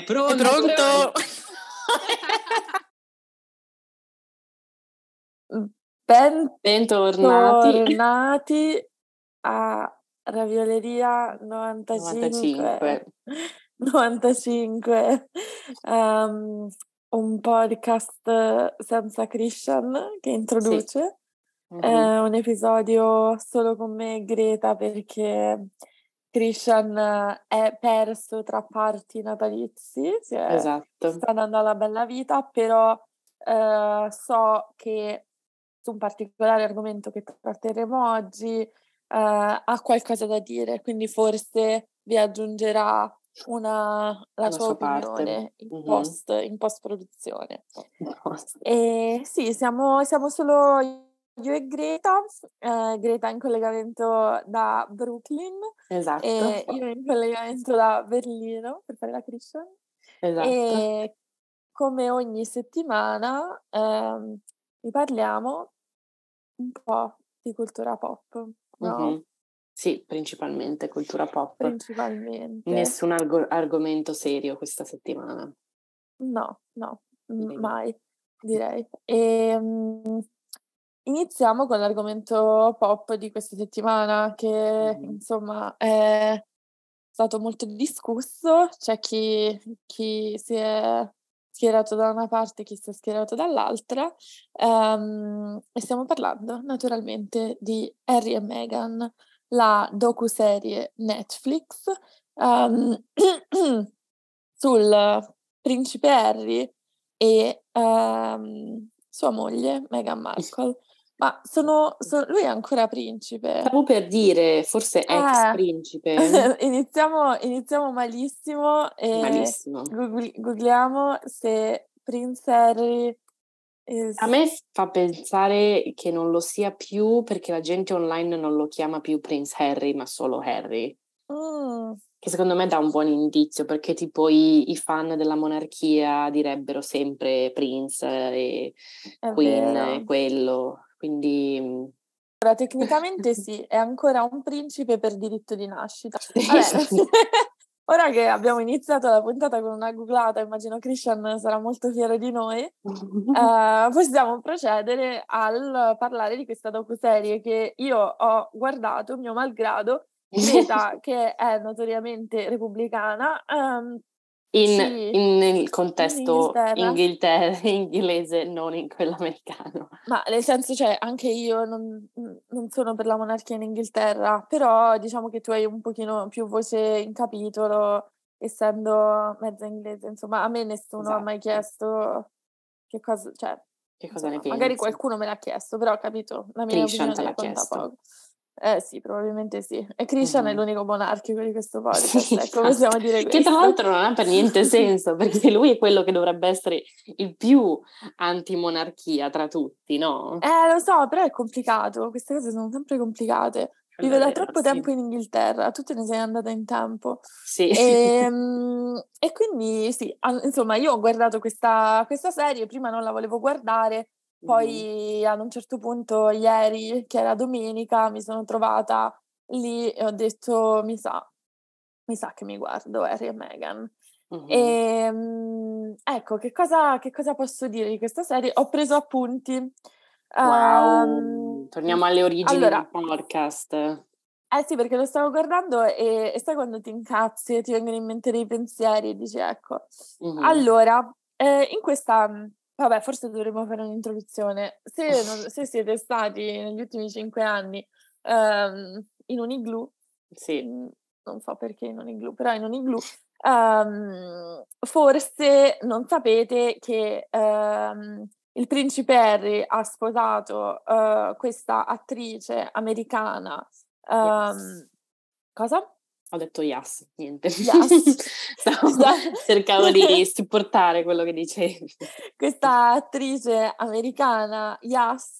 È pronto? È pronto? Bentornati a Ravioleria 95. Un podcast senza Krishan che introduce. Sì. Un episodio solo con me e Greta perché Krishan è perso tra party natalizi, esatto. Sta andando alla bella vita, però so che su un particolare argomento che tratteremo oggi ha qualcosa da dire, quindi forse vi aggiungerà la sua opinione in post-produzione. E sì, siamo solo io e Greta, Greta in collegamento da Brooklyn, esatto. E io in collegamento da Berlino per fare la Krishan. Esatto. E come ogni settimana vi parliamo un po' di cultura pop, no? Mm-hmm. Sì, principalmente cultura pop. Principalmente. Nessun argomento serio questa settimana. No, mai, direi. Iniziamo con l'argomento pop di questa settimana che, insomma, è stato molto discusso. C'è chi si è schierato da una parte, chi si è schierato dall'altra. E stiamo parlando, naturalmente, di Harry e Meghan, la docuserie Netflix sul principe Harry e sua moglie Meghan Markle. Ma lui è ancora principe. Stavo per dire, forse ex principe. Iniziamo malissimo. Googliamo se Prince Harry... A me fa pensare che non lo sia più perché la gente online non lo chiama più Prince Harry, ma solo Harry. Mm. Che secondo me dà un buon indizio, perché tipo i fan della monarchia direbbero sempre Prince e è Queen vero. E quello. Quindi... Però tecnicamente sì, è ancora un principe per diritto di nascita. Vabbè. Ora che abbiamo iniziato la puntata con una googlata, immagino Krishan sarà molto fiero di noi, possiamo procedere al parlare di questa docuserie che io ho guardato, mio malgrado, Greta, che è notoriamente repubblicana. Nel contesto inglese, non in quello americano. Ma nel senso, cioè, anche io non sono per la monarchia in Inghilterra, però diciamo che tu hai un pochino più voce in capitolo, essendo mezza inglese, insomma, a me nessuno esatto. ha mai chiesto che cosa ne pensi. Magari qualcuno me l'ha chiesto, però ho capito, la mia Krishan opinione conta poco. Sì, probabilmente sì. E Krishan è l'unico monarchico di questo podcast, sì, ecco, possiamo dire questo. Che tra l'altro non ha per niente senso, perché lui è quello che dovrebbe essere il più antimonarchia tra tutti, no? Lo so, però è complicato, queste cose sono sempre complicate. Vive da troppo tempo in Inghilterra, tu te ne sei andata in tempo. Sì. E quindi sì, insomma, io ho guardato questa serie, prima non la volevo guardare, poi ad un certo punto ieri, che era domenica, mi sono trovata lì e ho detto mi sa che mi guardo Harry e Meghan. Ecco, che cosa posso dire di questa serie? Ho preso appunti. Wow, torniamo alle origini allora, del podcast. Sì, perché lo stavo guardando e sai quando ti incazzi e ti vengono in mente dei pensieri e dici ecco. Allora, in questa... Vabbè, forse dovremmo fare un'introduzione. Se siete stati negli ultimi 5 anni in un igloo, sì. Non so perché in un igloo, però in un igloo, forse non sapete che il principe Harry ha sposato questa attrice americana. Yes. Cosa? Ho detto yes, niente. Yes. Cercavo di supportare quello che dicevi. Questa attrice americana, yes,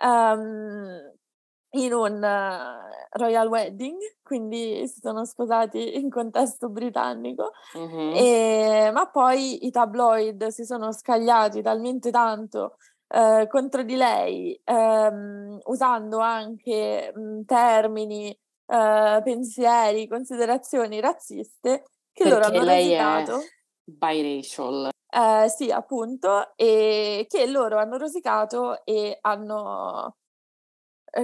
in un royal wedding, quindi si sono sposati in contesto britannico, ma poi i tabloid si sono scagliati talmente tanto contro di lei, usando anche termini, pensieri, considerazioni razziste che perché loro hanno recitato biracial. Sì, appunto, e che loro hanno rosicato e hanno...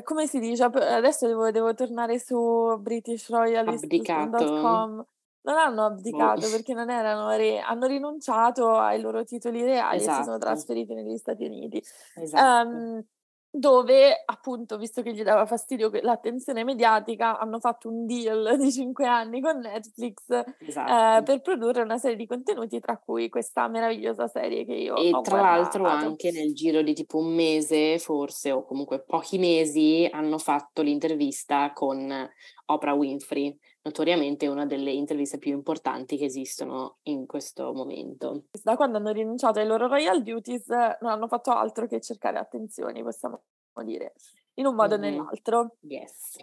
come si dice? Adesso devo tornare su BritishRoyalist.com. Non hanno abdicato perché non erano re, hanno rinunciato ai loro titoli reali, esatto, e si sono trasferiti negli Stati Uniti. Esatto. Dove appunto, visto che gli dava fastidio l'attenzione mediatica, hanno fatto un deal di 5 anni con Netflix, esatto, per produrre una serie di contenuti, tra cui questa meravigliosa serie che io ho guardato. E tra l'altro anche nel giro di tipo un mese forse, o comunque pochi mesi, hanno fatto l'intervista con Oprah Winfrey, notoriamente una delle interviste più importanti che esistono in questo momento. Da quando hanno rinunciato ai loro royal duties non hanno fatto altro che cercare attenzioni, possiamo dire, in un modo o nell'altro. Yes.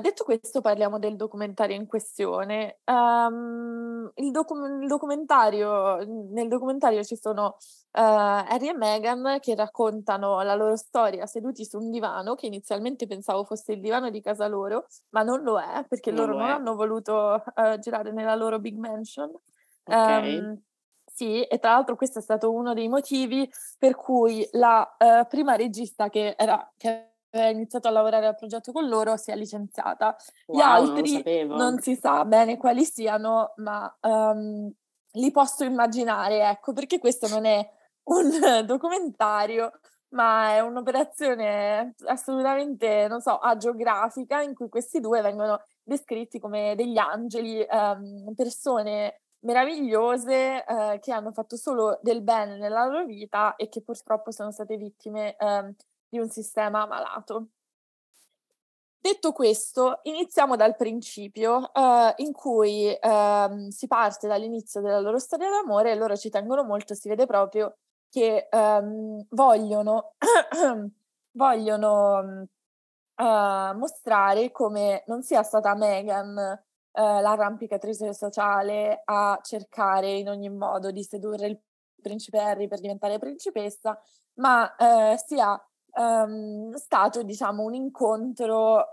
Detto questo, parliamo del documentario in questione. Nel documentario ci sono Harry e Meghan che raccontano la loro storia seduti su un divano che inizialmente pensavo fosse il divano di casa loro, ma non lo è, perché loro non hanno voluto girare nella loro big mansion. Okay. Sì, e tra l'altro questo è stato uno dei motivi per cui la prima regista che ha iniziato a lavorare al progetto con loro si è licenziata. Gli altri non si sa bene quali siano, ma li posso immaginare, ecco, perché questo non è un documentario, ma è un'operazione assolutamente, non so, agiografica, in cui questi due vengono descritti come degli angeli, persone meravigliose che hanno fatto solo del bene nella loro vita e che purtroppo sono state vittime di un sistema malato. Detto questo, iniziamo dal principio, in cui si parte dall'inizio della loro storia d'amore e loro ci tengono molto, si vede proprio che vogliono mostrare come non sia stata Meghan l'arrampicatrice sociale a cercare in ogni modo di sedurre il principe Harry per diventare principessa, ma sia stato, diciamo, un incontro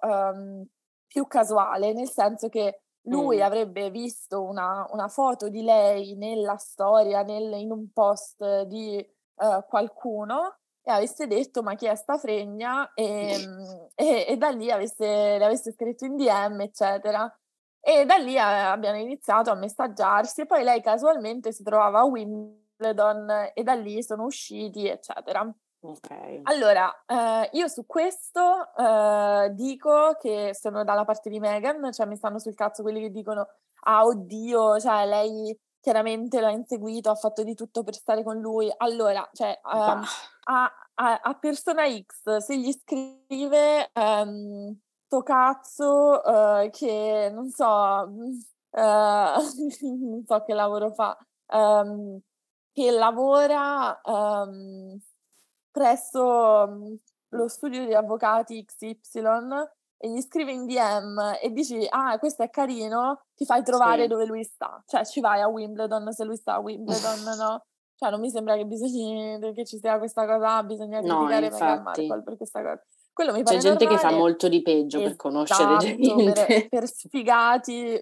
più casuale, nel senso che lui avrebbe visto una foto di lei nella storia, in un post di qualcuno, e avesse detto "ma chi è sta fregna?" e da lì le avesse scritto in DM, eccetera. E da lì abbiano iniziato a messaggiarsi, e poi lei casualmente si trovava a Wimbledon e da lì sono usciti, eccetera. Okay. Allora, io su questo dico che sono dalla parte di Meghan, cioè mi stanno sul cazzo quelli che dicono "ah, oddio, cioè lei chiaramente l'ha inseguito, ha fatto di tutto per stare con lui". Allora, cioè, a persona X, se gli scrive "sto cazzo", che non so, non so che lavoro fa, che lavora... presso lo studio di avvocati XY, e gli scrive in DM e dici "ah, questo è carino", ti fai trovare dove lui sta, cioè ci vai a Wimbledon se lui sta a Wimbledon, no? Cioè non mi sembra che ci sia questa cosa, bisogna criticare Meghan Markle per questa cosa. Quello mi pare c'è gente normale, che fa molto di peggio per conoscere gente. Per sfigati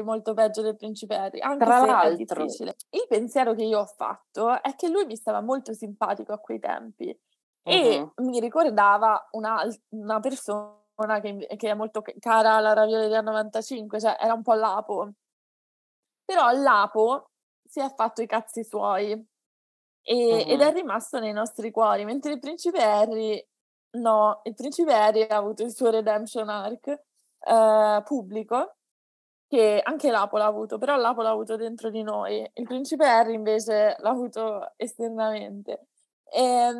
molto peggio del principe Harry, anche tra se l'altro è difficile. Il pensiero che io ho fatto è che lui mi stava molto simpatico a quei tempi, e mi ricordava una persona che è molto cara alla Ravioleria 95, cioè era un po' l'apo, però l'apo si è fatto i cazzi suoi ed è rimasto nei nostri cuori, mentre il principe Harry... No, il principe Harry ha avuto il suo redemption arc pubblico, che anche l'Apo l'ha avuto, però l'Apo l'ha avuto dentro di noi. Il principe Harry invece l'ha avuto esternamente. È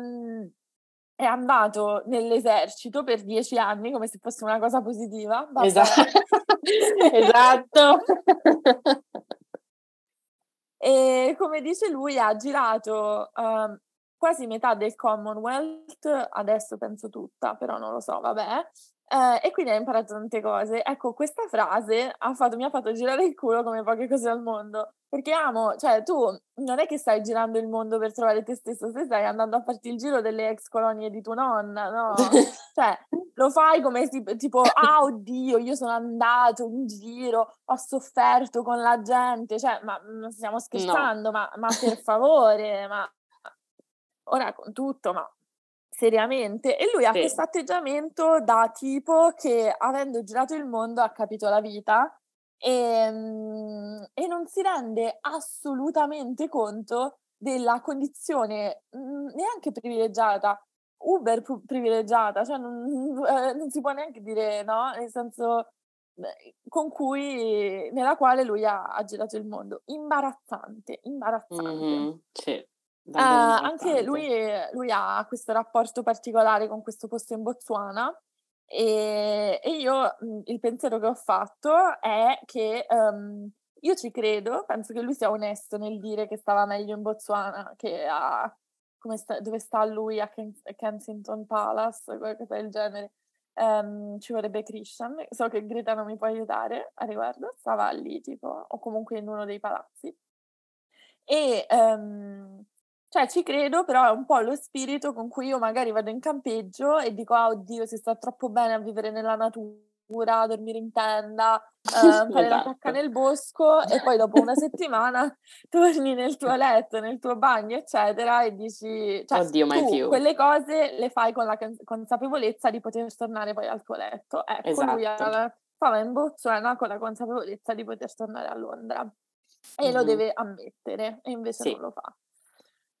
andato nell'esercito per 10 anni come se fosse una cosa positiva. Esatto. E come dice lui, ha girato... quasi metà del Commonwealth, adesso penso tutta, però non lo so, vabbè, E quindi ha imparato tante cose. Ecco, questa frase mi ha fatto girare il culo come poche cose al mondo. Perché amo, cioè tu non è che stai girando il mondo per trovare te stesso, se stai andando a farti il giro delle ex colonie di tua nonna, no? Cioè, lo fai come tipo, ah, oddio, io sono andato in giro, ho sofferto con la gente, cioè, ma stiamo scherzando, no. ma per favore, ma ora con tutto, ma seriamente. E lui ha questo atteggiamento da tipo che, avendo girato il mondo, ha capito la vita. E non si rende assolutamente conto della condizione neanche privilegiata, uber privilegiata, cioè non si può neanche dire, no? Nel senso, nella quale lui ha girato il mondo. Imbarazzante. Mm-hmm, sì. Anche lui ha questo rapporto particolare con questo posto in Botswana. E io il pensiero che ho fatto è che io ci credo, penso che lui sia onesto nel dire che stava meglio in Botswana che dove sta lui a Kensington Palace, qualcosa del genere. Ci vorrebbe Krishan, so che Greta non mi può aiutare a riguardo, stava lì tipo, o comunque in uno dei palazzi, e cioè ci credo, però è un po' lo spirito con cui io magari vado in campeggio e dico, ah, oddio, si sta troppo bene a vivere nella natura, a dormire in tenda, fare la cacca nel bosco, e poi dopo una settimana torni nel tuo letto, nel tuo bagno, eccetera, e dici, cioè, oddio, mai più. Quelle cose le fai con la consapevolezza di poter tornare poi al tuo letto. Ecco, esatto. Lui stava in Botswana con la consapevolezza di poter tornare a Londra, e lo deve ammettere, e invece non lo fa.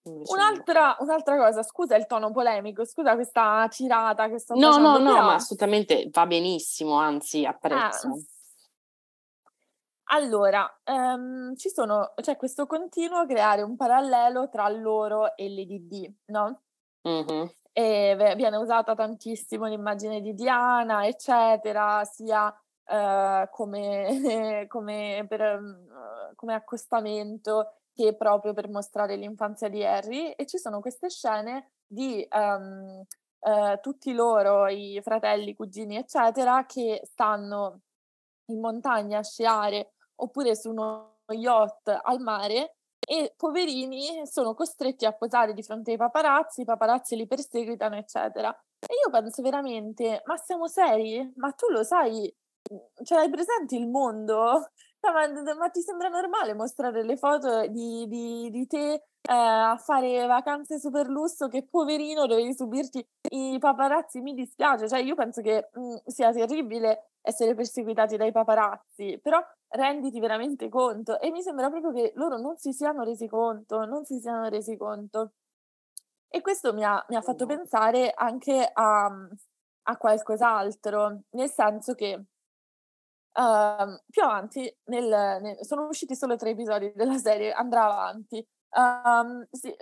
Un'altra cosa, scusa il tono polemico, scusa questa tirata che sto facendo. No, ma assolutamente va benissimo, anzi apprezzo. Allora, c'è questo continuo creare un parallelo tra loro e Lady Di, no? Mm-hmm. E viene usata tantissimo l'immagine di Diana, eccetera, sia come accostamento, che proprio per mostrare l'infanzia di Harry, e ci sono queste scene di tutti loro, i fratelli, i cugini, eccetera, che stanno in montagna a sciare oppure su uno yacht al mare, e poverini sono costretti a posare di fronte ai paparazzi, i paparazzi li perseguitano, eccetera. E io penso veramente, ma siamo seri? Ma tu lo sai, ce l'hai presente il mondo? Ma ti sembra normale mostrare le foto di te a fare vacanze super lusso, che poverino dovevi subirti i paparazzi? Mi dispiace, cioè io penso che sia terribile essere perseguitati dai paparazzi, però renditi veramente conto, e mi sembra proprio che loro non si siano resi conto. E questo mi ha fatto pensare anche a qualcos'altro, nel senso che più avanti sono usciti solo 3 episodi della serie, andrà avanti.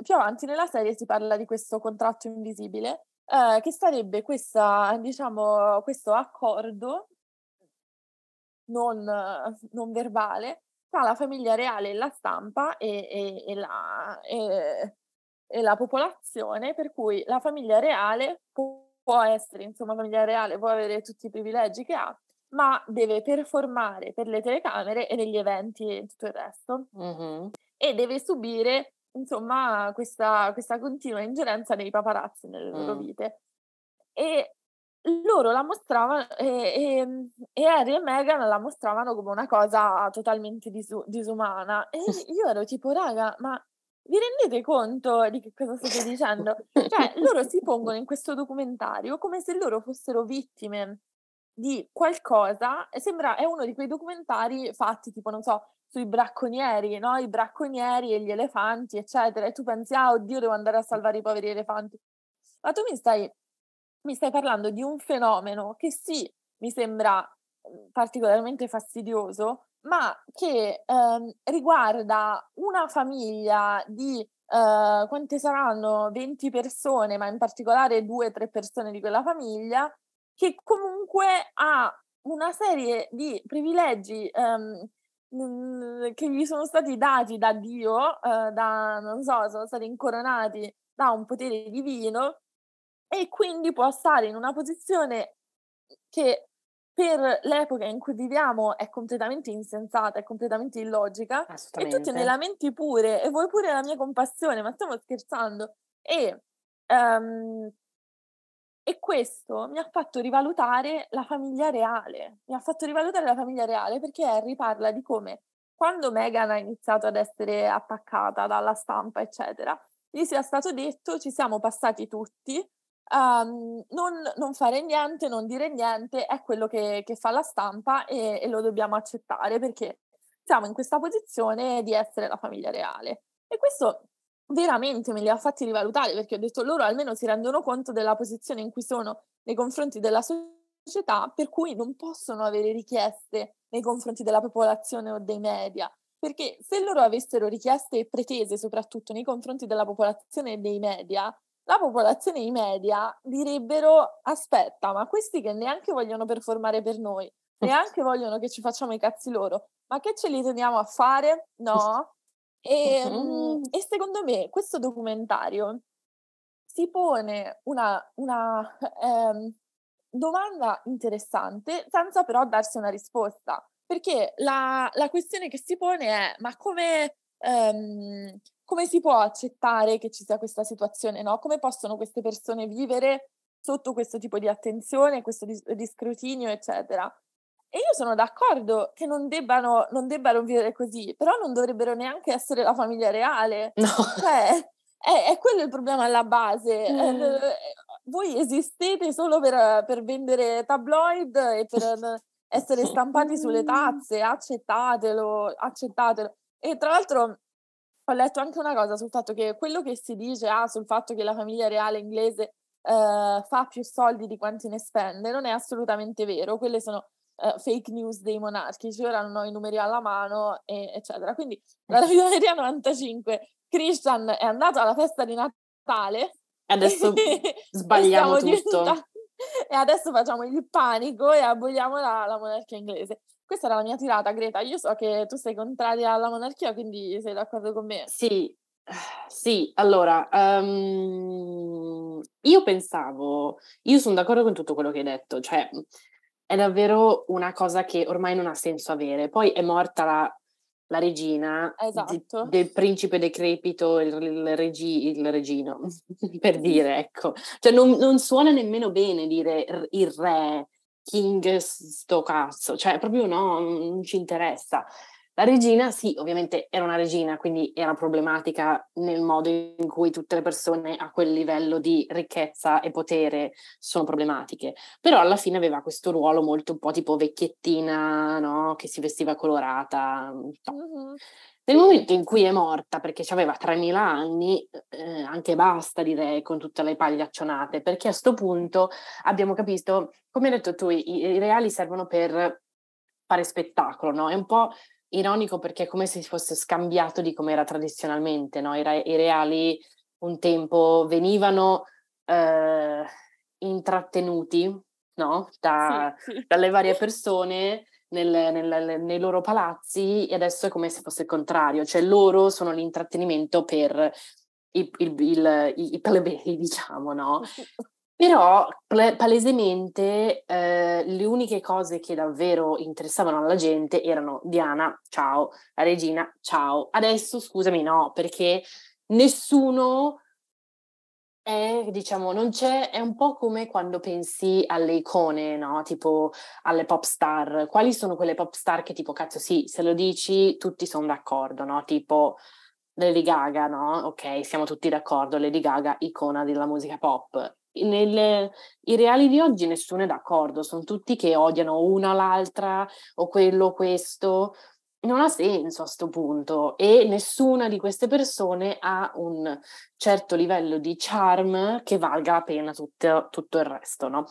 Più avanti nella serie si parla di questo contratto invisibile, che sarebbe questo accordo non verbale tra la famiglia reale e la stampa e la popolazione, per cui la famiglia reale può essere, insomma, famiglia reale, può avere tutti i privilegi che ha, ma deve performare per le telecamere e negli eventi e tutto il resto. Mm-hmm. E deve subire, insomma, questa continua ingerenza dei paparazzi nelle loro vite. E loro la mostravano, e Harry e Meghan la mostravano come una cosa totalmente disumana. E io ero tipo, raga, ma vi rendete conto di che cosa state dicendo? Cioè, loro si pongono in questo documentario come se loro fossero vittime di qualcosa, e sembra è uno di quei documentari fatti tipo, non so, sui bracconieri, no? I bracconieri e gli elefanti, eccetera, e tu pensi, ah, oddio, devo andare a salvare i poveri elefanti. Ma tu mi stai parlando di un fenomeno che sì, mi sembra particolarmente fastidioso, ma che riguarda una famiglia di quante saranno? 20 persone, ma in particolare 2-3 persone di quella famiglia, che comunque ha una serie di privilegi che gli sono stati dati da Dio, sono stati incoronati da un potere divino, e quindi può stare in una posizione che per l'epoca in cui viviamo è completamente insensata, è completamente illogica, e tu te ne lamenti pure e vuoi pure la mia compassione, ma stiamo scherzando. E questo mi ha fatto rivalutare la famiglia reale, perché Harry parla di come quando Meghan ha iniziato ad essere attaccata dalla stampa, eccetera, gli sia stato detto: ci siamo passati tutti, non fare niente, non dire niente, è quello che fa la stampa e lo dobbiamo accettare perché siamo in questa posizione di essere la famiglia reale. E questo veramente me li ha fatti rivalutare, perché ho detto: loro almeno si rendono conto della posizione in cui sono nei confronti della società, per cui non possono avere richieste nei confronti della popolazione o dei media, perché se loro avessero richieste e pretese soprattutto nei confronti della popolazione e dei media, la popolazione e i media direbbero: aspetta, ma questi che neanche vogliono performare per noi, neanche vogliono che ci facciamo i cazzi loro, ma che ce li teniamo a fare? No. E secondo me questo documentario si pone una domanda interessante senza però darsi una risposta, perché la questione che si pone è: ma come si può accettare che ci sia questa situazione, no? Come possono queste persone vivere sotto questo tipo di attenzione, questo di scrutinio, eccetera? E io sono d'accordo che non debbano vivere così, però non dovrebbero neanche essere la famiglia reale. No. Cioè, è quello il problema alla base. Voi esistete solo per vendere tabloid e per essere stampati sulle tazze, accettatelo. E tra l'altro ho letto anche una cosa sul fatto che quello che si dice sul fatto che la famiglia reale inglese fa più soldi di quanti ne spende non è assolutamente vero. Quelle sono fake news dei monarchi, ci erano i numeri alla mano, eccetera. Quindi la Ravioleria 95, Krishan è andata alla festa di Natale, adesso sbagliamo tutto e adesso facciamo il panico e aboliamo la monarchia inglese. Questa era la mia tirata, Greta. Io so che tu sei contraria alla monarchia, quindi sei d'accordo con me? Sì, allora io sono d'accordo con tutto quello che hai detto, cioè è davvero una cosa che ormai non ha senso avere. Poi è morta la regina, esatto, del principe decrepito, il regino, per dire, ecco. Cioè non suona nemmeno bene dire il re, king, sto cazzo. Cioè proprio no, non ci interessa. La regina, sì, ovviamente era una regina, quindi era problematica nel modo in cui tutte le persone a quel livello di ricchezza e potere sono problematiche, però alla fine aveva questo ruolo molto un po' tipo vecchiettina, no? Che si vestiva colorata. No. Mm-hmm. Nel momento in cui è morta, perché aveva 3.000 anni, anche basta direi con tutte le pagliaccionate, perché a sto punto abbiamo capito, come hai detto tu, i reali servono per fare spettacolo, no? È un po' ironico perché è come se si fosse scambiato di come era tradizionalmente, no? I reali un tempo venivano intrattenuti, no? Dalle varie persone nei loro palazzi, e adesso è come se fosse il contrario, cioè loro sono l'intrattenimento per i plebei, diciamo, no? Però palesemente le uniche cose che davvero interessavano alla gente erano Diana, ciao, la regina, ciao. Adesso scusami, no, perché nessuno è, diciamo, non c'è, è un po' come quando pensi alle icone, no? Tipo alle pop star. Quali sono quelle pop star che tipo, cazzo, sì, se lo dici tutti sono d'accordo, no? Tipo Lady Gaga, no? Ok, siamo tutti d'accordo, Lady Gaga, icona della musica pop. I reali di oggi nessuno è d'accordo, sono tutti che odiano una o l'altra o quello o questo, non ha senso a sto punto, e nessuna di queste persone ha un certo livello di charm che valga la pena tutto il resto, no?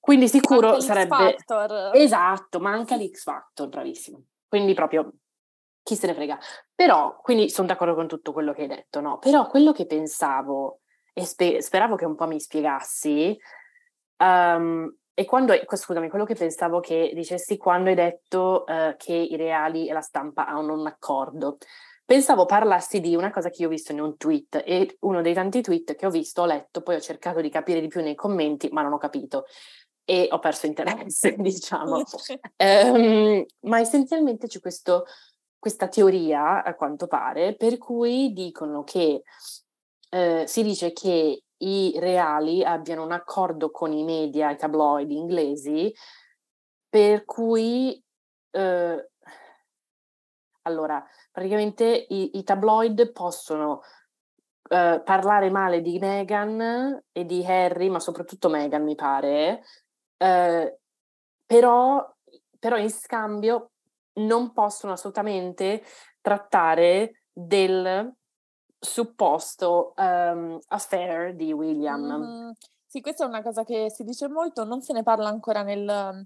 Quindi sicuro anche sarebbe X-Factor. Esatto, ma anche l'X Factor, bravissimo, quindi proprio chi se ne frega. Però quindi sono d'accordo con tutto quello che hai detto, no? Però quello che pensavo e speravo che un po' mi spiegassi, e quando scusami, quello che pensavo che dicessi quando hai detto che i reali e la stampa hanno un accordo, pensavo parlassi di una cosa che io ho visto in un tweet, e uno dei tanti tweet che ho visto, ho letto, poi ho cercato di capire di più nei commenti ma non ho capito, e ho perso interesse, diciamo. Ma essenzialmente c'è questa teoria, a quanto pare, per cui dicono che si dice che i reali abbiano un accordo con i media, i tabloid inglesi, per cui allora praticamente i tabloid possono parlare male di Meghan e di Harry, ma soprattutto Meghan mi pare, però in scambio non possono assolutamente trattare del supposto affair di William. Sì, questa è una cosa che si dice molto, non se ne parla ancora nel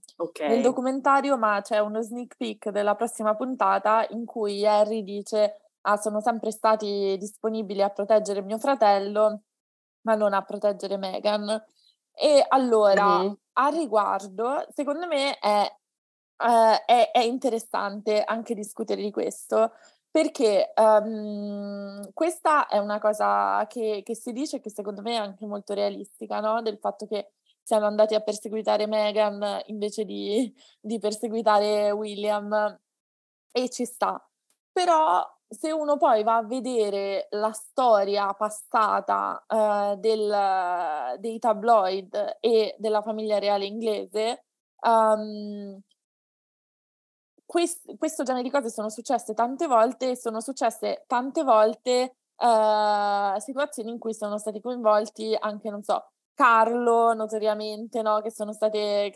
documentario, ma c'è uno sneak peek della prossima puntata in cui Harry dice: ah, sono sempre stati disponibili a proteggere mio fratello, ma non a proteggere Meghan. E allora, a riguardo, secondo me è interessante anche discutere di questo, perché questa è una cosa che si dice, che secondo me è anche molto realistica, no? Del fatto che siano andati a perseguitare Meghan invece di perseguitare William, e ci sta. Però se uno poi va a vedere la storia passata dei tabloid e della famiglia reale inglese, questo genere di cose sono successe tante volte, e sono successe tante volte situazioni in cui sono stati coinvolti anche, non so, Carlo notoriamente, no? che sono stati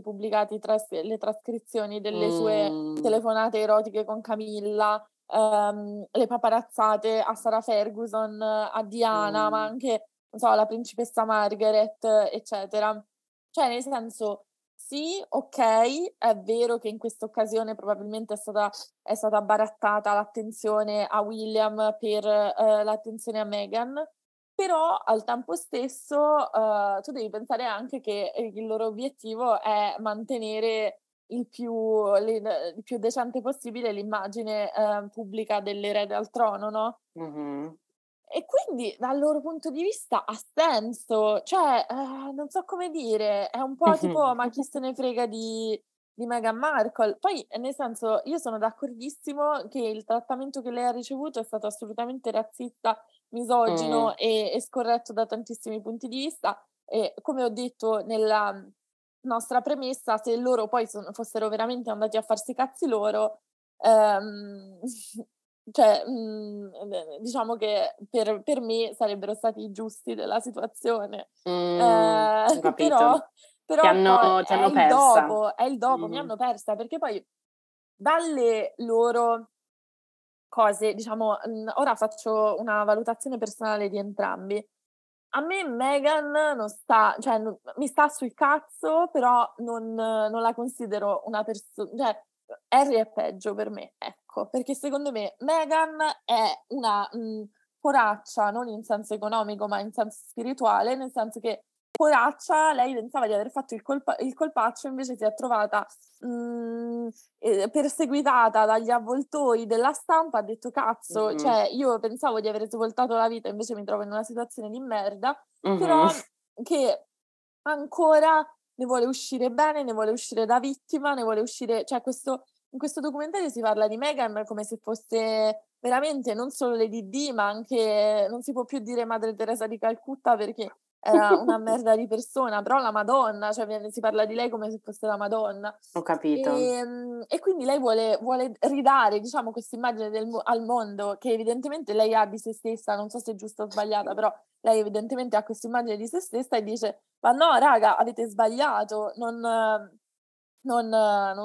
pubblicati le trascrizioni delle sue telefonate erotiche con Camilla, le paparazzate a Sarah Ferguson, a Diana, ma anche, non so, la principessa Margaret, eccetera. Cioè, nel senso, sì, ok, è vero che in questa occasione probabilmente è stata barattata l'attenzione a William per l'attenzione a Meghan, però al tempo stesso tu devi pensare anche che il loro obiettivo è mantenere il più decente possibile l'immagine pubblica dell'erede al trono, no? E quindi dal loro punto di vista ha senso, cioè non so come dire, è un po' tipo ma chi se ne frega di Meghan Markle. Poi, nel senso, io sono d'accordissimo che il trattamento che lei ha ricevuto è stato assolutamente razzista, misogino e scorretto da tantissimi punti di vista, e come ho detto nella nostra premessa, se loro poi fossero veramente andati a farsi i cazzi loro, diciamo che per me sarebbero stati i giusti della situazione. Però ti hanno persa. È il dopo, mi hanno persa, perché poi dalle loro cose, diciamo, ora faccio una valutazione personale di entrambi. A me Meghan non sta, cioè mi sta sul cazzo, però non la considero una persona, cioè Harry è peggio per me, ecco, perché secondo me Meghan è una poraccia, non in senso economico ma in senso spirituale, nel senso che poraccia, lei pensava di aver fatto il colpaccio, invece si è trovata perseguitata dagli avvoltoi della stampa, ha detto cazzo, cioè io pensavo di aver svoltato la vita, invece mi trovo in una situazione di merda, però che ancora ne vuole uscire bene, ne vuole uscire da vittima, ne vuole uscire, cioè in questo documentario si parla di Meghan come se fosse veramente non solo Lady Di, ma anche, non si può più dire Madre Teresa di Calcutta perché era una merda di persona, però la Madonna, cioè si parla di lei come se fosse la Madonna. Ho capito. E quindi lei vuole ridare, diciamo, questa immagine al mondo che evidentemente lei ha di se stessa, non so se è giusta o sbagliata, però lei evidentemente ha questa immagine di se stessa e dice: ma no raga, avete sbagliato, non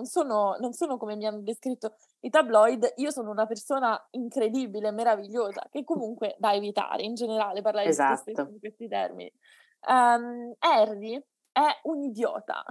sono come mi hanno descritto i tabloid, io sono una persona incredibile, meravigliosa, che comunque da evitare in generale parlare di questi termini. Harry è un idiota,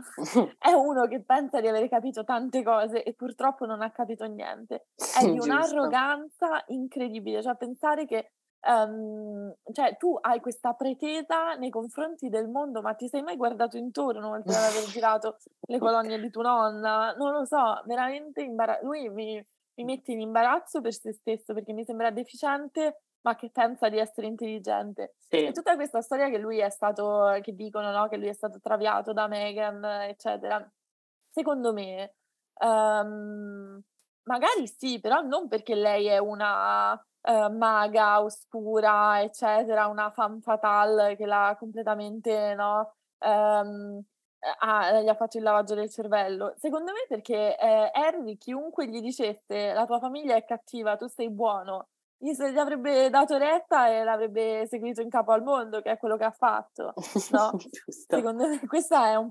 è uno che pensa di aver capito tante cose e purtroppo non ha capito niente, è di un'arroganza incredibile, cioè pensare che cioè tu hai questa pretesa nei confronti del mondo, ma ti sei mai guardato intorno oltre ad aver girato le colonie di tua nonna? Non lo so, veramente lui mi mette in imbarazzo per se stesso, perché mi sembra deficiente, ma che pensa di essere intelligente. Sì. E tutta questa storia che lui è stato, che dicono, no, che lui è stato traviato da Meghan, eccetera. Secondo me, magari sì, però non perché lei è una maga oscura, eccetera, una femme fatale che l'ha completamente, no, gli ha fatto il lavaggio del cervello. Secondo me perché Harry, chiunque gli dicesse la tua famiglia è cattiva, tu sei buono, gli avrebbe dato retta e l'avrebbe seguito in capo al mondo, che è quello che ha fatto, no? Secondo me questa è un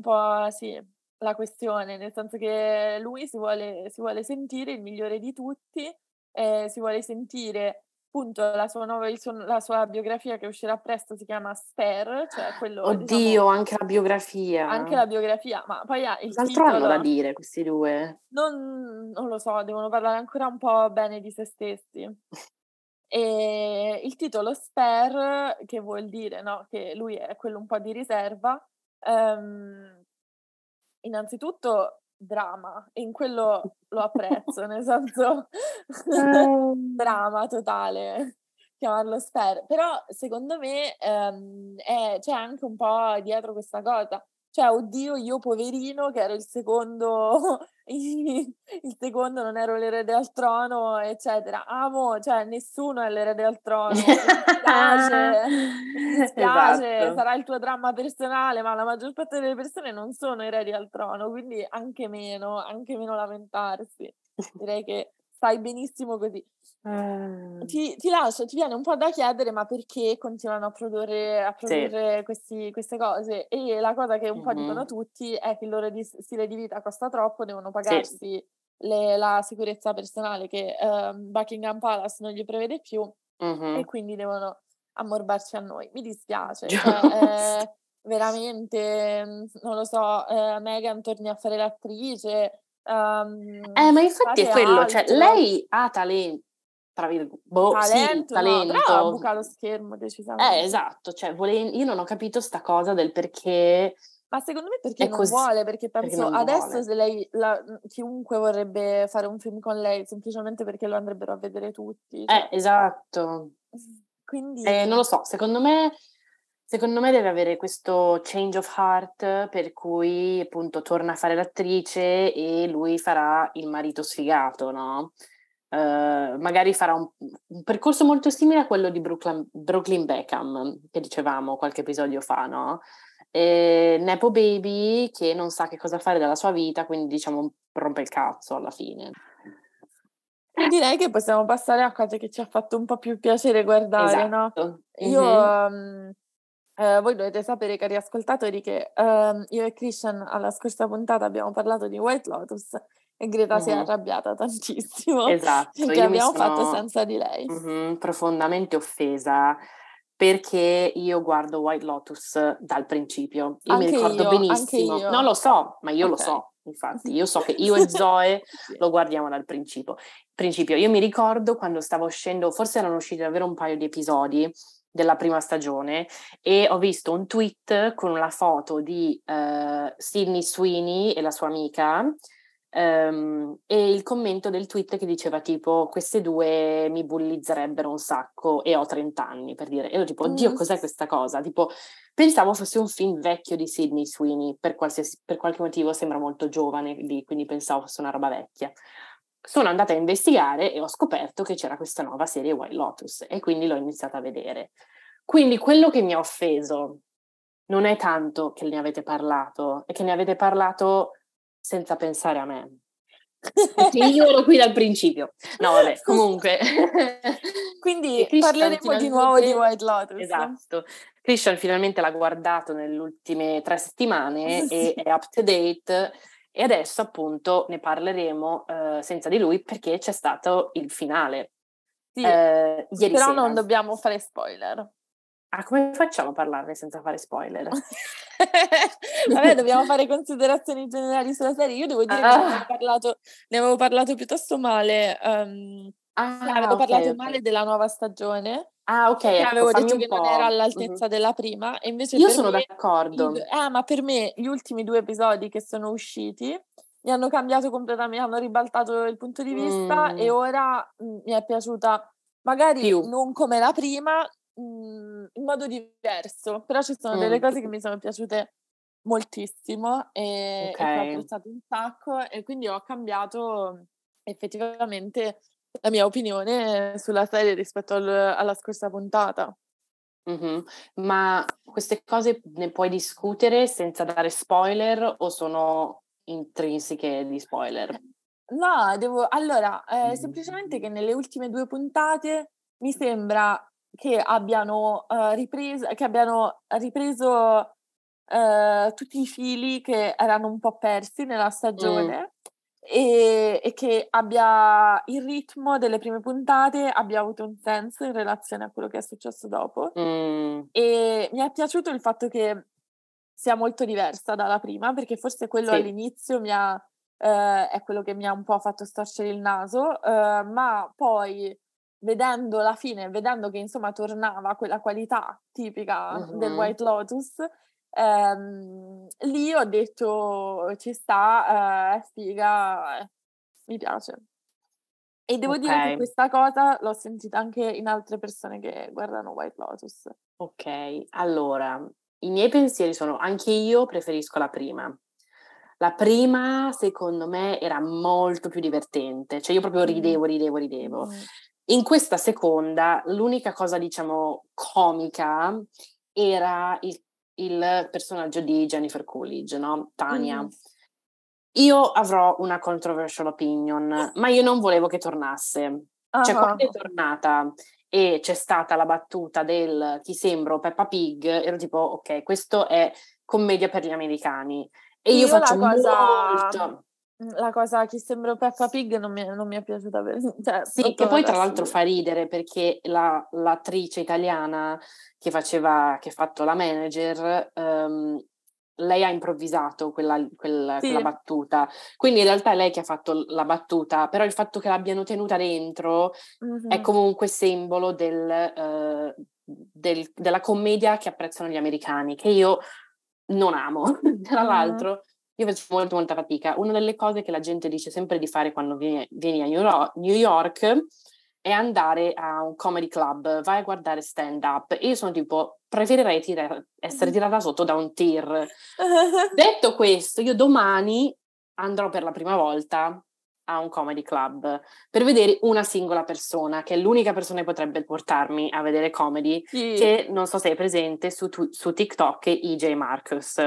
po' sì, la questione, nel senso che lui si vuole sentire il migliore di tutti, si vuole sentire, appunto, la sua biografia che uscirà presto si chiama Spare, cioè quello, oddio, diciamo, anche la biografia, ma poi ha il altro titolo, hanno da dire questi due, non lo so, devono parlare ancora un po' bene di se stessi. E il titolo Spare, che vuol dire, no, che lui è quello un po' di riserva, innanzitutto drama, e in quello lo apprezzo, nel senso drama totale, chiamarlo Spare. Però secondo me c'è anche un po' dietro questa cosa, cioè, oddio, io poverino che ero il secondo il secondo, non ero l'erede al trono, eccetera. Amo, cioè, nessuno è l'erede al trono, mi dispiace, esatto. Sarà il tuo dramma personale, ma la maggior parte delle persone non sono eredi al trono, quindi anche meno lamentarsi, direi che stai benissimo così. Ti lascio, ti viene un po' da chiedere, ma perché continuano a produrre sì, queste cose? E la cosa che un po' dicono tutti è che il loro stile di vita costa troppo, devono pagarsi la sicurezza personale che Buckingham Palace non gli prevede più, e quindi devono ammorbarci a noi. Mi dispiace, cioè, veramente, non lo so, Meghan torni a fare l'attrice, ma infatti è quello, altro. Cioè, lei ha talento, talento, no, però buca lo schermo decisamente. Esatto, cioè, io non ho capito sta cosa del perché, ma secondo me perché non così, vuole, perché penso adesso se lei chiunque vorrebbe fare un film con lei semplicemente perché lo andrebbero a vedere tutti, cioè. Esatto, quindi non lo so, secondo me deve avere questo change of heart, per cui appunto torna a fare l'attrice e lui farà il marito sfigato, no? Magari farà un percorso molto simile a quello di Brooklyn Beckham, che dicevamo qualche episodio fa, no? Nepo baby che non sa che cosa fare della sua vita, quindi diciamo rompe il cazzo alla fine. Direi che possiamo passare a cose che ci ha fatto un po' più piacere guardare, esatto, no? Io voi dovete sapere, cari ascoltatori, che io e Krishan alla scorsa puntata abbiamo parlato di White Lotus e Greta si è arrabbiata tantissimo, esatto, perché abbiamo fatto senza di lei. Profondamente offesa, perché io guardo White Lotus dal principio, io anche mi ricordo benissimo, non lo so, ma io lo so, infatti io so che io e Zoe lo guardiamo dal principio. Io mi ricordo quando stava uscendo, forse erano usciti davvero un paio di episodi della prima stagione, e ho visto un tweet con una foto di Sydney Sweeney e la sua amica, e il commento del tweet che diceva tipo: queste due mi bullizzerebbero un sacco e ho 30 anni, per dire. E ero tipo, oddio, cos'è questa cosa? Tipo, pensavo fosse un film vecchio di Sydney Sweeney, per qualche motivo sembra molto giovane lì, quindi pensavo fosse una roba vecchia. Sono andata a investigare e ho scoperto che c'era questa nuova serie White Lotus, e quindi l'ho iniziata a vedere. Quindi quello che mi ha offeso non è tanto che ne avete parlato, è che ne avete parlato senza pensare a me, perché io ero qui dal principio. No, vabbè, comunque. Quindi parleremo di nuovo di White Lotus. Esatto. Krishan finalmente l'ha guardato nelle ultime 3 settimane e è up to date, e adesso appunto ne parleremo senza di lui, perché c'è stato il finale. Sì, ieri però sera. Non dobbiamo fare spoiler. Ah, come facciamo a parlarne senza fare spoiler? Vabbè, dobbiamo fare considerazioni generali sulla serie. Io devo dire che ne avevo parlato piuttosto male. Avevo parlato male della nuova stagione. Ah, ok. Ecco, avevo detto che non era all'altezza della prima. E invece io sono d'accordo. Ma per me gli ultimi 2 episodi che sono usciti mi hanno cambiato completamente, hanno ribaltato il punto di vista e ora mi è piaciuta magari più, non come la prima, in modo diverso, però ci sono delle cose che mi sono piaciute moltissimo e, okay, e che ho apprezzato un sacco, e quindi ho cambiato effettivamente la mia opinione sulla serie rispetto alla scorsa puntata. Mm-hmm. Ma queste cose ne puoi discutere senza dare spoiler o sono intrinseche di spoiler? No, semplicemente che nelle ultime due puntate mi sembra che abbiano ripreso tutti i fili che erano un po' persi nella stagione e che abbia il ritmo delle prime puntate abbia avuto un senso in relazione a quello che è successo dopo. E mi è piaciuto il fatto che sia molto diversa dalla prima, perché forse quello all'inizio è quello che mi ha un po' fatto storcere il naso, ma poi vedendo la fine, vedendo che insomma tornava quella qualità tipica del White Lotus, lì ho detto ci sta, è figa, mi piace. E devo dire che questa cosa l'ho sentita anche in altre persone che guardano White Lotus. Ok, allora i miei pensieri sono, anche io preferisco la prima. La prima secondo me era molto più divertente, cioè io proprio ridevo. In questa seconda l'unica cosa diciamo comica era il personaggio di Jennifer Coolidge, no? Tania. Io avrò una controversial opinion, ma io non volevo che tornasse. Cioè quando è tornata e c'è stata la battuta del "ti sembro Peppa Pig", ero tipo ok, questo è commedia per gli americani. E io faccio la cosa "chi sembra Peppa Pig" non mi è piaciuta, cioè, sì, che poi tra l'altro fa ridere perché l'attrice italiana che ha fatto la manager, lei ha improvvisato quella battuta, quindi in realtà è lei che ha fatto la battuta, però il fatto che l'abbiano tenuta dentro è comunque simbolo della commedia che apprezzano gli americani, che io non amo tra l'altro. Io faccio molta fatica. Una delle cose che la gente dice sempre di fare quando vieni a New York è andare a un comedy club, vai a guardare stand up. Io sono tipo, preferirei essere tirata sotto da un tir. Detto questo, io domani andrò per la prima volta a un comedy club per vedere una singola persona, che è l'unica persona che potrebbe portarmi a vedere comedy, che non so se è presente su TikTok, EJ Marcus,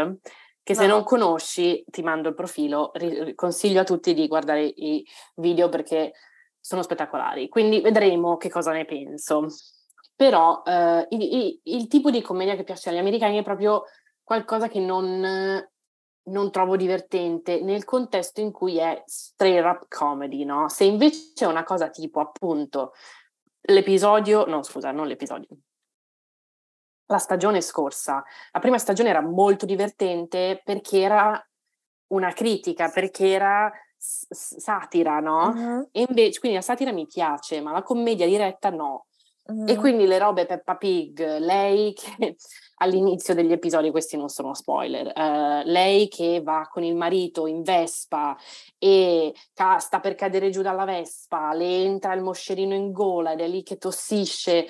che se non conosci ti mando il profilo, consiglio a tutti di guardare i video perché sono spettacolari, quindi vedremo che cosa ne penso. Però il tipo di commedia che piace agli americani è proprio qualcosa che non trovo divertente nel contesto in cui è straight up comedy, no? Se invece c'è una cosa tipo appunto la stagione scorsa, la prima stagione era molto divertente perché era una critica, perché era satira, no? E invece, quindi la satira mi piace, ma la commedia diretta no. E quindi le robe Peppa Pig, lei che all'inizio degli episodi, questi non sono spoiler, lei che va con il marito in Vespa e sta per cadere giù dalla Vespa, le entra il moscerino in gola ed è lì che tossisce,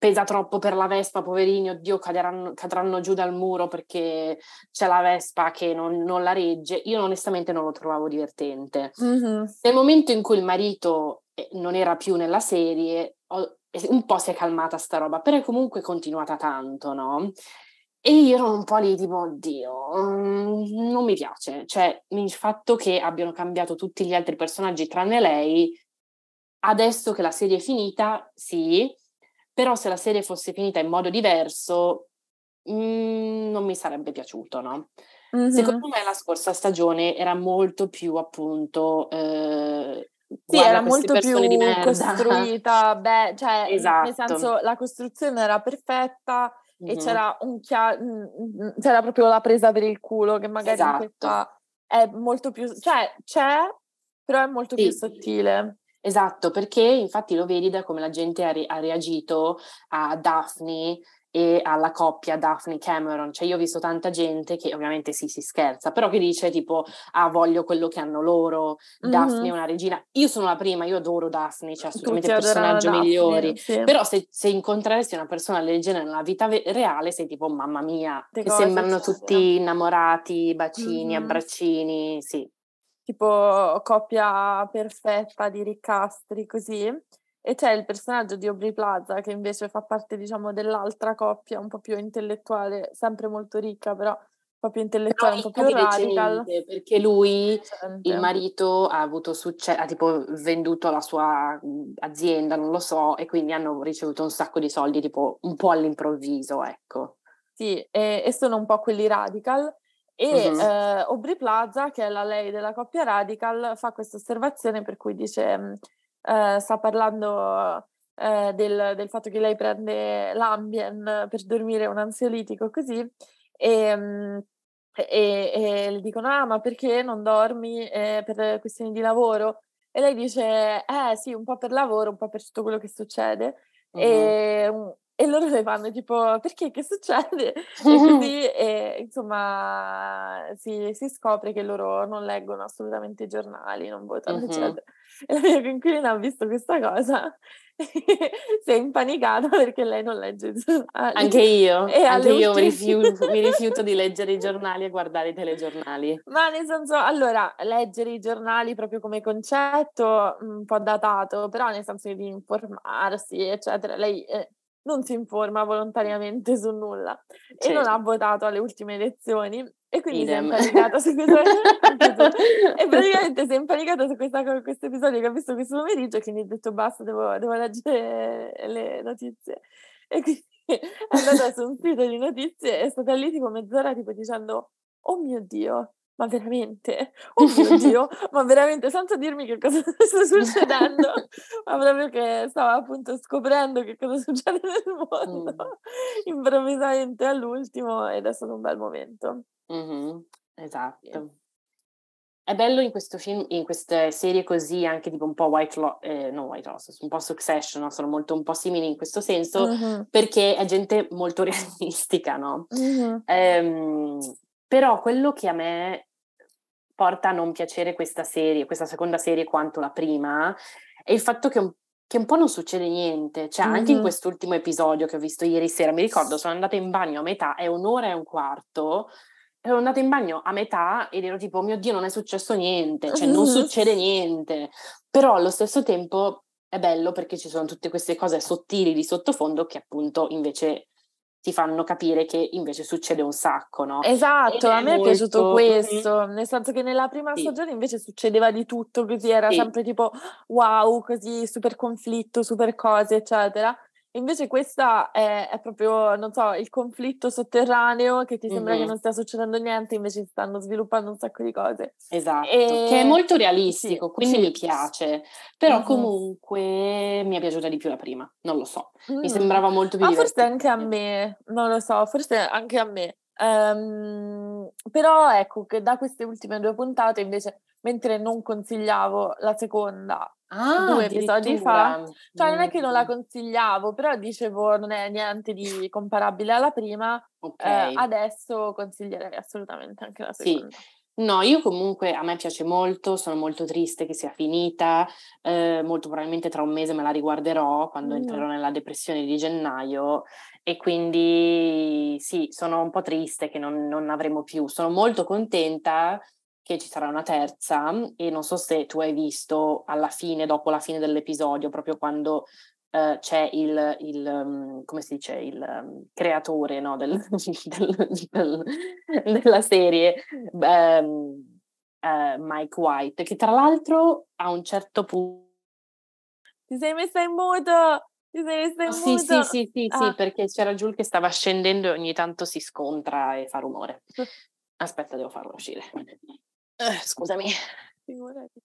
pesa troppo per la Vespa, poverini, oddio, cadranno giù dal muro perché c'è la Vespa che non la regge. Io onestamente non lo trovavo divertente. Nel momento in cui il marito non era più nella serie, un po' si è calmata sta roba, però è comunque continuata tanto, no? E io ero un po' lì tipo, oddio, non mi piace. Cioè, il fatto che abbiano cambiato tutti gli altri personaggi tranne lei, adesso che la serie è finita, sì, però se la serie fosse finita in modo diverso non mi sarebbe piaciuto, no? Secondo me la scorsa stagione era molto più appunto era molto più di costruita, nel senso la costruzione era perfetta e c'era proprio la presa per il culo che magari è molto più, cioè c'è, però è molto più sottile. Esatto, perché infatti lo vedi da come la gente ha reagito a Daphne e alla coppia Daphne Cameron, cioè io ho visto tanta gente che ovviamente sì, si scherza, però che dice tipo voglio quello che hanno loro, Daphne è una regina, io sono la prima, io adoro Daphne, cioè assolutamente personaggio migliori, sì. Però se incontreresti una persona del genere nella vita reale sei tipo mamma mia, che sembrano tutti innamorati, bacini, abbraccini, sì. Tipo coppia perfetta di riccastri così. E c'è il personaggio di Aubrey Plaza che invece fa parte, diciamo, dell'altra coppia un po' più intellettuale, sempre molto ricca, però un po' più intellettuale, un po' più radical. Perché lui, il marito, ha avuto successo, ha tipo venduto la sua azienda, non lo so, e quindi hanno ricevuto un sacco di soldi, tipo un po' all'improvviso, ecco. Sì, e sono un po' quelli radical. E Aubrey Plaza, che è la lei della coppia radical, fa questa osservazione per cui dice... sta parlando del fatto che lei prende l'Ambien per dormire, un ansiolitico così, e le dicono ma perché non dormi per questioni di lavoro, e lei dice sì, un po' per lavoro, un po' per tutto quello che succede, e loro le fanno tipo perché, che succede? E così insomma si scopre che loro non leggono assolutamente i giornali, non votano, eccetera. E la mia coinquilina ha visto questa cosa si è impanicata perché lei non legge i giornali. Anche io mi rifiuto di leggere i giornali e guardare i telegiornali. Ma nel senso, allora, leggere i giornali proprio come concetto un po' datato, però nel senso di informarsi, eccetera. Lei non si informa volontariamente su nulla, certo. E non ha votato alle ultime elezioni. E quindi si è impanicata su questo e praticamente si è impanicata su questo episodio che ho visto questo pomeriggio, e quindi ho detto basta, devo leggere le notizie, e quindi è andata su un sito di notizie, è stata lì tipo mezz'ora tipo dicendo oh mio Dio, ma veramente, oh mio Dio, ma veramente, senza dirmi che cosa sta succedendo, ma proprio che stava appunto scoprendo che cosa succede nel mondo improvvisamente all'ultimo, ed è stato un bel momento. Esatto. È bello in questo film, in queste serie così, anche tipo un po' un po' Succession, no? Sono molto un po' simili in questo senso, perché è gente molto realistica, no? Però quello che a me porta a non piacere questa serie, questa seconda serie quanto la prima, è il fatto che un po' non succede niente. Cioè, anche in quest'ultimo episodio che ho visto ieri sera, mi ricordo, sono andata in bagno a metà, è 1:15, ero andata in bagno a metà ed ero tipo, oh mio Dio, non è successo niente, cioè non succede niente. Però allo stesso tempo è bello perché ci sono tutte queste cose sottili di sottofondo che appunto invece... ti fanno capire che invece succede un sacco, no? Esatto, a me è piaciuto questo, nel senso che nella prima stagione invece succedeva di tutto, così era sempre tipo wow, così super conflitto, super cose, eccetera. Invece questa è proprio, non so, il conflitto sotterraneo che ti sembra che non stia succedendo niente, invece stanno sviluppando un sacco di cose. Esatto, che è molto realistico, quindi mi piace, però comunque mi è piaciuta di più la prima, non lo so, mi sembrava molto più divertente. Forse anche a me, non lo so, forse anche a me, però ecco che da queste ultime 2 puntate invece, mentre non consigliavo la seconda 2 episodi fa, cioè non è che non la consigliavo, però dicevo non è niente di comparabile alla prima, adesso consiglierei assolutamente anche la seconda. Sì. No, io comunque, a me piace molto, sono molto triste che sia finita, molto probabilmente tra un mese me la riguarderò quando entrerò nella depressione di gennaio, e quindi sì, sono un po' triste che non avremo più, sono molto contenta che ci sarà una terza, e non so se tu hai visto alla fine, dopo la fine dell'episodio, proprio quando c'è il creatore, no, della serie, Mike White, che tra l'altro a un certo punto... Ti sei messa in muto! Sì, perché c'era Giul che stava scendendo e ogni tanto si scontra e fa rumore. Aspetta, devo farlo uscire. Scusami. Figurati.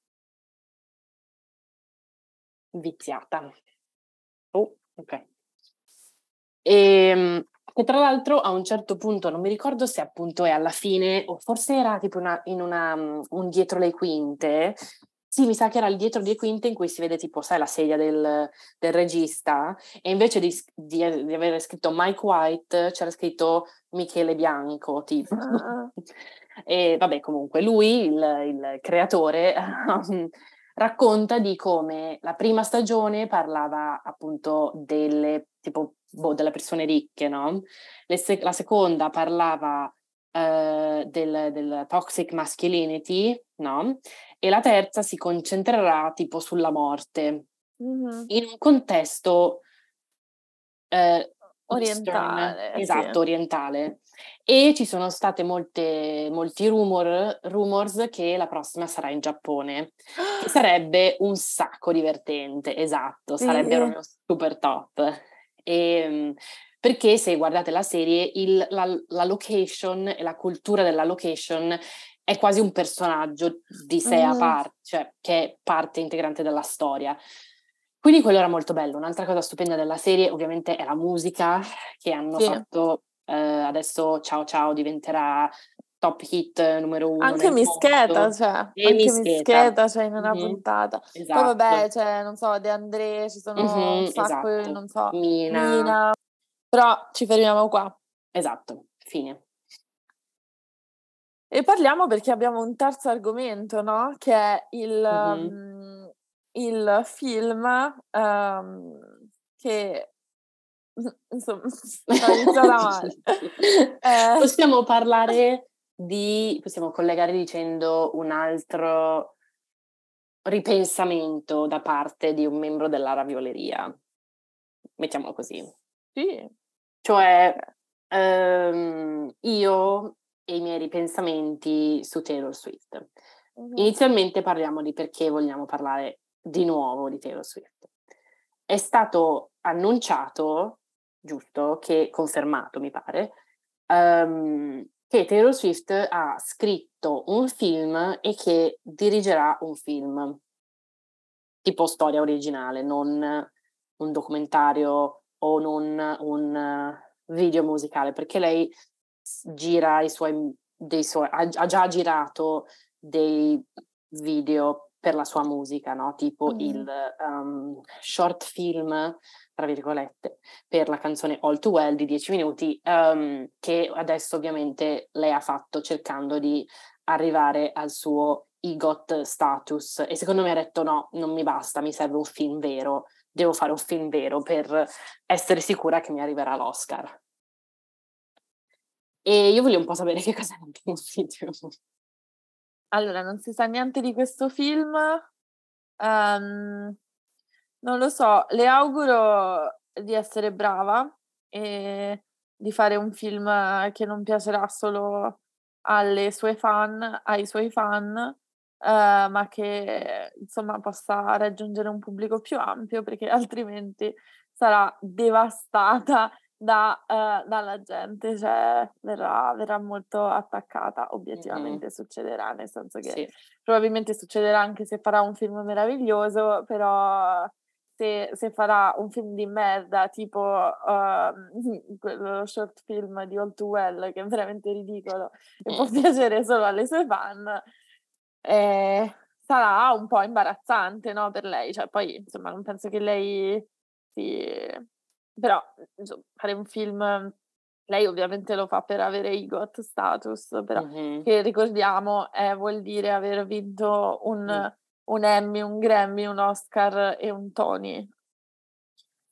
Viziata. Oh, ok. E tra l'altro a un certo punto, non mi ricordo se appunto è alla fine, o forse era tipo in un dietro le quinte, Sì, mi sa che era il dietro due quinte in cui si vede tipo, sai, la sedia del regista, e invece di avere scritto Mike White c'era scritto Michele Bianco, tipo. E vabbè, comunque, lui, il creatore, racconta di come la prima stagione parlava appunto delle, tipo, delle persone ricche, no? La seconda parlava del toxic masculinity, no? E la terza si concentrerà tipo sulla morte, in un contesto orientale, western, esatto, sì, orientale. E ci sono state molti rumors che la prossima sarà in Giappone, che sarebbe un sacco divertente, esatto, sarebbero super top. E perché se guardate la serie, la location e la cultura della location è quasi un personaggio di sé a parte, cioè che è parte integrante della storia. Quindi quello era molto bello. Un'altra cosa stupenda della serie ovviamente è la musica che hanno fatto, adesso Ciao Ciao diventerà top hit numero 1. Anche Mischeta, cioè, anche Mischeta, in una puntata. Esatto. Poi vabbè, cioè, non so, De André, ci sono un sacco, esatto, non so, Mina. Però ci fermiamo qua. Esatto, fine. E parliamo perché abbiamo un terzo argomento, no? Che è il film che, insomma, sta iniziando male. Possiamo collegare dicendo un altro ripensamento da parte di un membro della ravioleria. Mettiamolo così. Sì. Cioè, io e i miei ripensamenti su Taylor Swift. Inizialmente parliamo di perché vogliamo parlare di nuovo di Taylor Swift. È stato annunciato, giusto, che confermato mi pare, che Taylor Swift ha scritto un film e che dirigerà un film, tipo storia originale, non un documentario o non un video musicale, perché lei gira ha già girato dei video per la sua musica, no? Tipo il short film, tra virgolette, per la canzone All Too Well di 10 minuti, che adesso ovviamente lei ha fatto cercando di arrivare al suo EGOT status, e secondo me ha detto no, non mi basta, mi serve un film vero, devo fare un film vero per essere sicura che mi arriverà l'Oscar. E io voglio un po' sapere che cosa è un video. Allora, non si sa niente di questo film. Non lo so, le auguro di essere brava e di fare un film che non piacerà solo ai suoi fan, ma che, insomma, possa raggiungere un pubblico più ampio, perché altrimenti sarà devastata dalla gente, cioè verrà molto attaccata, obiettivamente succederà, nel senso che probabilmente succederà anche se farà un film meraviglioso, però se farà un film di merda tipo quello short film di All Too Well, che è veramente ridicolo e può piacere solo alle sue fan, sarà un po' imbarazzante, no, per lei, cioè poi insomma non penso che lei si... Però, insomma, fare un film, lei ovviamente lo fa per avere EGOT status, però che ricordiamo vuol dire aver vinto un Emmy, un Grammy, un Oscar e un Tony.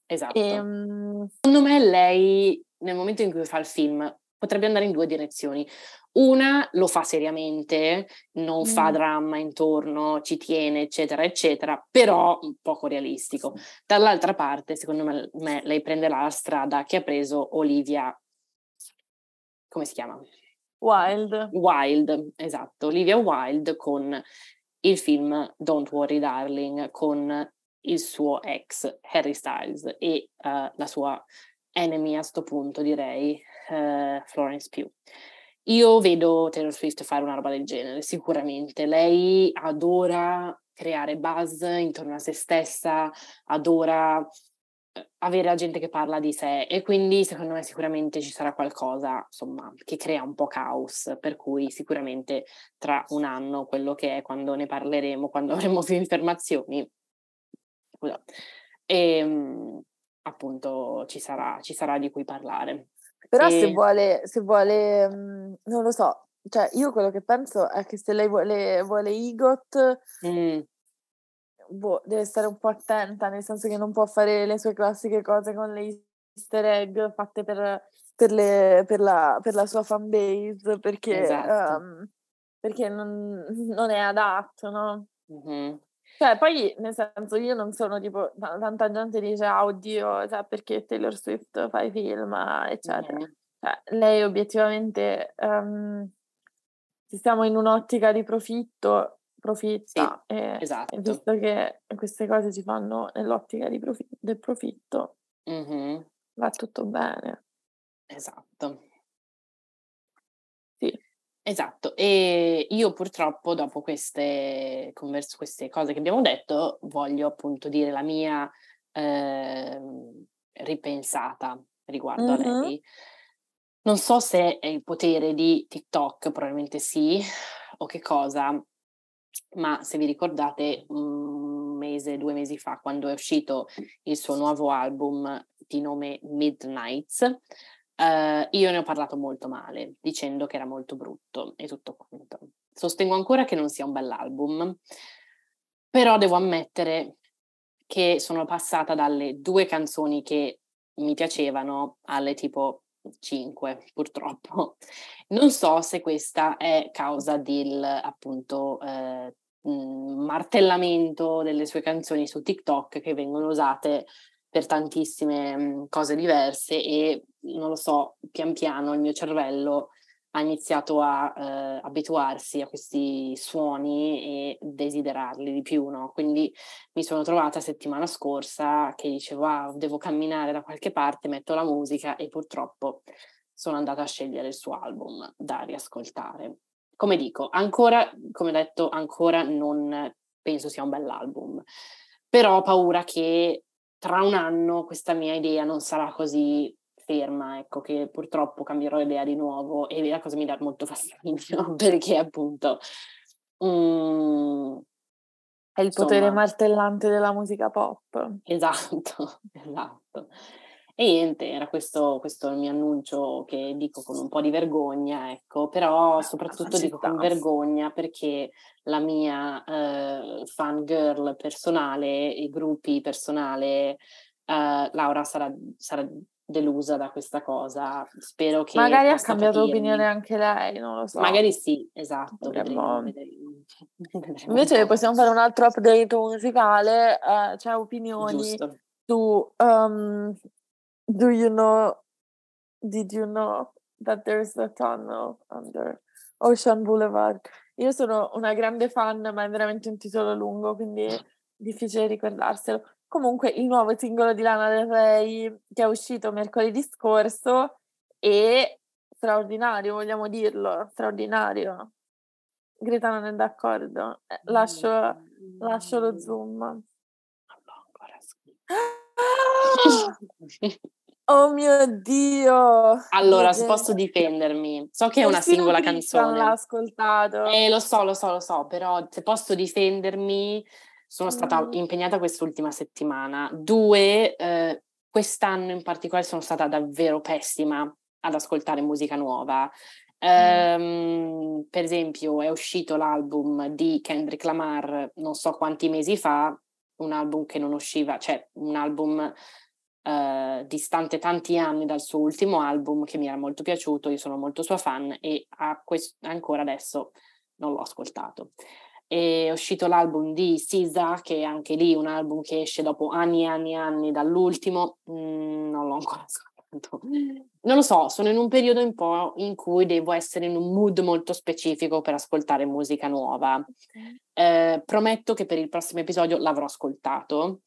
Esatto. Secondo me lei, nel momento in cui fa il film, potrebbe andare in due direzioni. Una, lo fa seriamente, non fa dramma intorno, ci tiene, eccetera, eccetera, però poco realistico. Dall'altra parte, secondo me, lei prenderà la strada che ha preso Olivia, come si chiama? Wilde, esatto. Olivia Wilde con il film Don't Worry Darling, con il suo ex Harry Styles e la sua enemy a sto punto, direi, Florence Pugh. Io vedo Taylor Swift fare una roba del genere, sicuramente. Lei adora creare buzz intorno a se stessa, adora avere la gente che parla di sé, e quindi secondo me sicuramente ci sarà qualcosa, insomma, che crea un po' caos, per cui sicuramente tra un anno, quello che è, quando ne parleremo, quando avremo più informazioni, e appunto ci sarà di cui parlare. Però se vuole non lo so, cioè io quello che penso è che se lei vuole EGOT, deve stare un po' attenta, nel senso che non può fare le sue classiche cose con le easter egg fatte per la sua fan base, perché, esatto, perché non è adatto, no? Mm-hmm. Cioè, poi, nel senso, io non sono tipo, tanta gente dice, oddio, cioè, perché Taylor Swift fa i film, eccetera. Mm-hmm. Cioè, lei obiettivamente, se stiamo in un'ottica di profitta, sì, esatto, visto che queste cose ci fanno nell'ottica di del profitto, mm-hmm, va tutto bene. Esatto. Sì. Esatto, e io purtroppo dopo queste cose che abbiamo detto voglio appunto dire la mia ripensata riguardo a lei. Non so se è il potere di TikTok, probabilmente sì, o che cosa, ma se vi ricordate 1 mese, 2 mesi fa, quando è uscito il suo nuovo album di nome Midnights, io ne ho parlato molto male, dicendo che era molto brutto e tutto quanto. Sostengo ancora che non sia un bell'album, però devo ammettere che sono passata dalle 2 canzoni che mi piacevano alle tipo 5, purtroppo. Non so se questa è causa del, appunto, martellamento delle sue canzoni su TikTok, che vengono usate per tantissime cose diverse, e non lo so, pian piano il mio cervello ha iniziato a abituarsi a questi suoni e desiderarli di più, no? Quindi mi sono trovata settimana scorsa che dicevo, devo camminare da qualche parte, metto la musica, e purtroppo sono andata a scegliere il suo album da riascoltare. Come dico, ancora non penso sia un bell'album, però ho paura che tra un anno questa mia idea non sarà così ferma, ecco, che purtroppo cambierò idea di nuovo, e la cosa mi dà molto fastidio, perché appunto è il potere martellante della musica pop. Esatto. E niente, era questo il mio annuncio, che dico con un po' di vergogna, ecco, però soprattutto dico con vergogna perché la mia fangirl personale, i gruppi personale, Laura sarà delusa da questa cosa. Spero che magari ha cambiato opinione anche lei, non lo so, magari sì, esatto, vedremo. Invece possiamo fare un altro update musicale, c'è opinioni. Giusto. Su did you know that there's a tunnel under Ocean Boulevard. Io sono una grande fan, ma è veramente un titolo lungo, quindi è difficile ricordarselo. Comunque, il nuovo singolo di Lana Del Rey, che è uscito mercoledì scorso, è straordinario, vogliamo dirlo, straordinario. Greta non è d'accordo. Lascio lo zoom. Non l'ho ancora scritto. Oh mio Dio! Allora, posso difendermi? So che è una singola canzone. Non l'ha ascoltato. Lo so, però se posso difendermi... Sono stata impegnata quest'ultima settimana. 2, quest'anno in particolare sono stata davvero pessima ad ascoltare musica nuova. Per esempio, è uscito l'album di Kendrick Lamar non so quanti mesi fa, un album che non usciva, cioè un album distante tanti anni dal suo ultimo album, che mi era molto piaciuto, io sono molto sua fan, e ancora adesso non l'ho ascoltato. È uscito l'album di SZA, che è anche lì un album che esce dopo anni e anni e anni dall'ultimo, non l'ho ancora ascoltato. Non lo so, sono in un periodo un po' in cui devo essere in un mood molto specifico per ascoltare musica nuova. Prometto che per il prossimo episodio l'avrò ascoltato,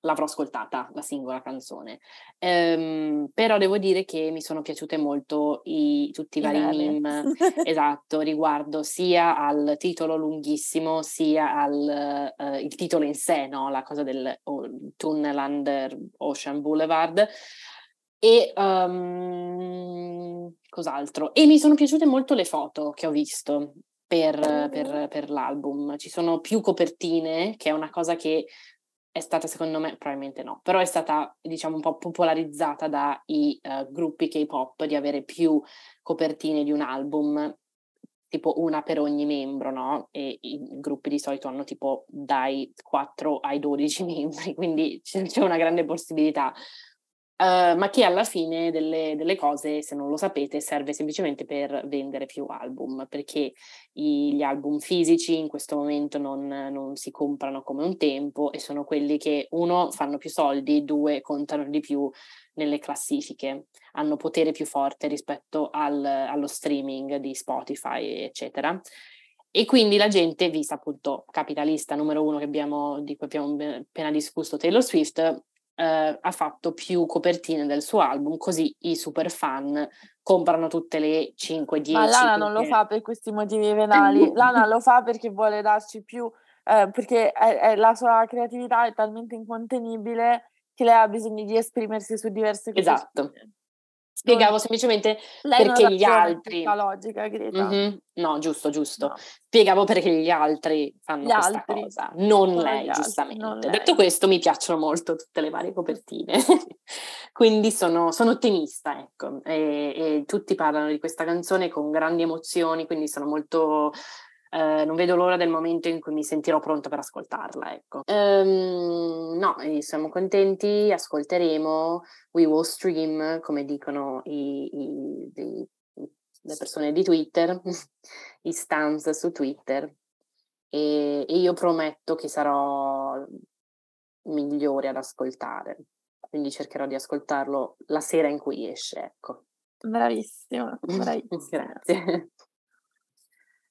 l'avrò ascoltata, la singola canzone. Però devo dire che mi sono piaciute molto tutti i vari meme, esatto, riguardo sia al titolo lunghissimo, sia al il titolo in sé, no? La cosa del Tunnel Under Ocean Boulevard. E cos'altro? E mi sono piaciute molto le foto che ho visto per l'album. Ci sono più copertine, che è una cosa che è stata, secondo me, probabilmente no, però è stata, diciamo, un po' popolarizzata dai gruppi K-pop, di avere più copertine di un album, tipo una per ogni membro, no? E i gruppi di solito hanno tipo dai 4 ai 12 membri, quindi c'è una grande possibilità. Ma che alla fine delle cose, se non lo sapete, serve semplicemente per vendere più album, perché gli album fisici in questo momento non si comprano come un tempo, e sono quelli che, uno, fanno più soldi, due, contano di più nelle classifiche, hanno potere più forte rispetto allo streaming di Spotify, eccetera. E quindi la gente, vista appunto capitalista numero uno di cui abbiamo appena discusso, Taylor Swift, ha fatto più copertine del suo album, così i super fan comprano tutte le 5-10. Ma Lana non lo fa per questi motivi venali. Lana lo fa perché vuole darci più, perché la sua creatività è talmente incontenibile che lei ha bisogno di esprimersi su diverse cose. Esatto. Spiegavo semplicemente perché gli altri... La logica, Greta. Mm-hmm. No, giusto. No. Spiegavo perché gli altri fanno questa cosa, non lei, giustamente. Non lei. Detto questo, mi piacciono molto tutte le varie copertine. Quindi sono ottimista, ecco. E tutti parlano di questa canzone con grandi emozioni, quindi sono molto... non vedo l'ora del momento in cui mi sentirò pronta per ascoltarla, ecco. No, siamo contenti, ascolteremo, we will stream, come dicono le persone di Twitter, i stans su Twitter, e io prometto che sarò migliore ad ascoltare, quindi cercherò di ascoltarlo la sera in cui esce, ecco. Bravissima. Grazie.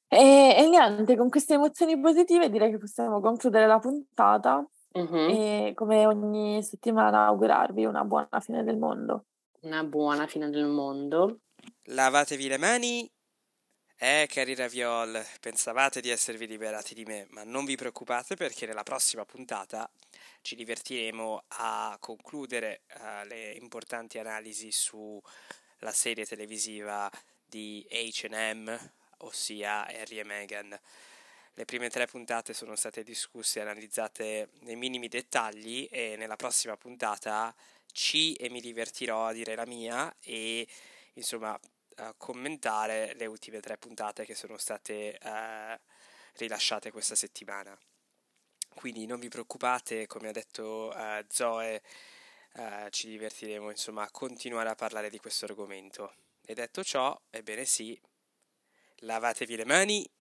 E niente, con queste emozioni positive direi che possiamo concludere la puntata e, come ogni settimana, augurarvi una buona fine del mondo. Una buona fine del mondo. Lavatevi le mani. Cari Raviol, pensavate di esservi liberati di me, ma non vi preoccupate, perché nella prossima puntata ci divertiremo a concludere le importanti analisi sulla serie televisiva di H&M, ossia Harry e Meghan. Le prime 3 puntate sono state discusse e analizzate nei minimi dettagli, e nella prossima puntata mi divertirò a dire la mia e, insomma, a commentare le ultime 3 puntate che sono state rilasciate questa settimana. Quindi non vi preoccupate, come ha detto Zoe, ci divertiremo, insomma, a continuare a parlare di questo argomento. E detto ciò, ebbene sì, lavatevi le mani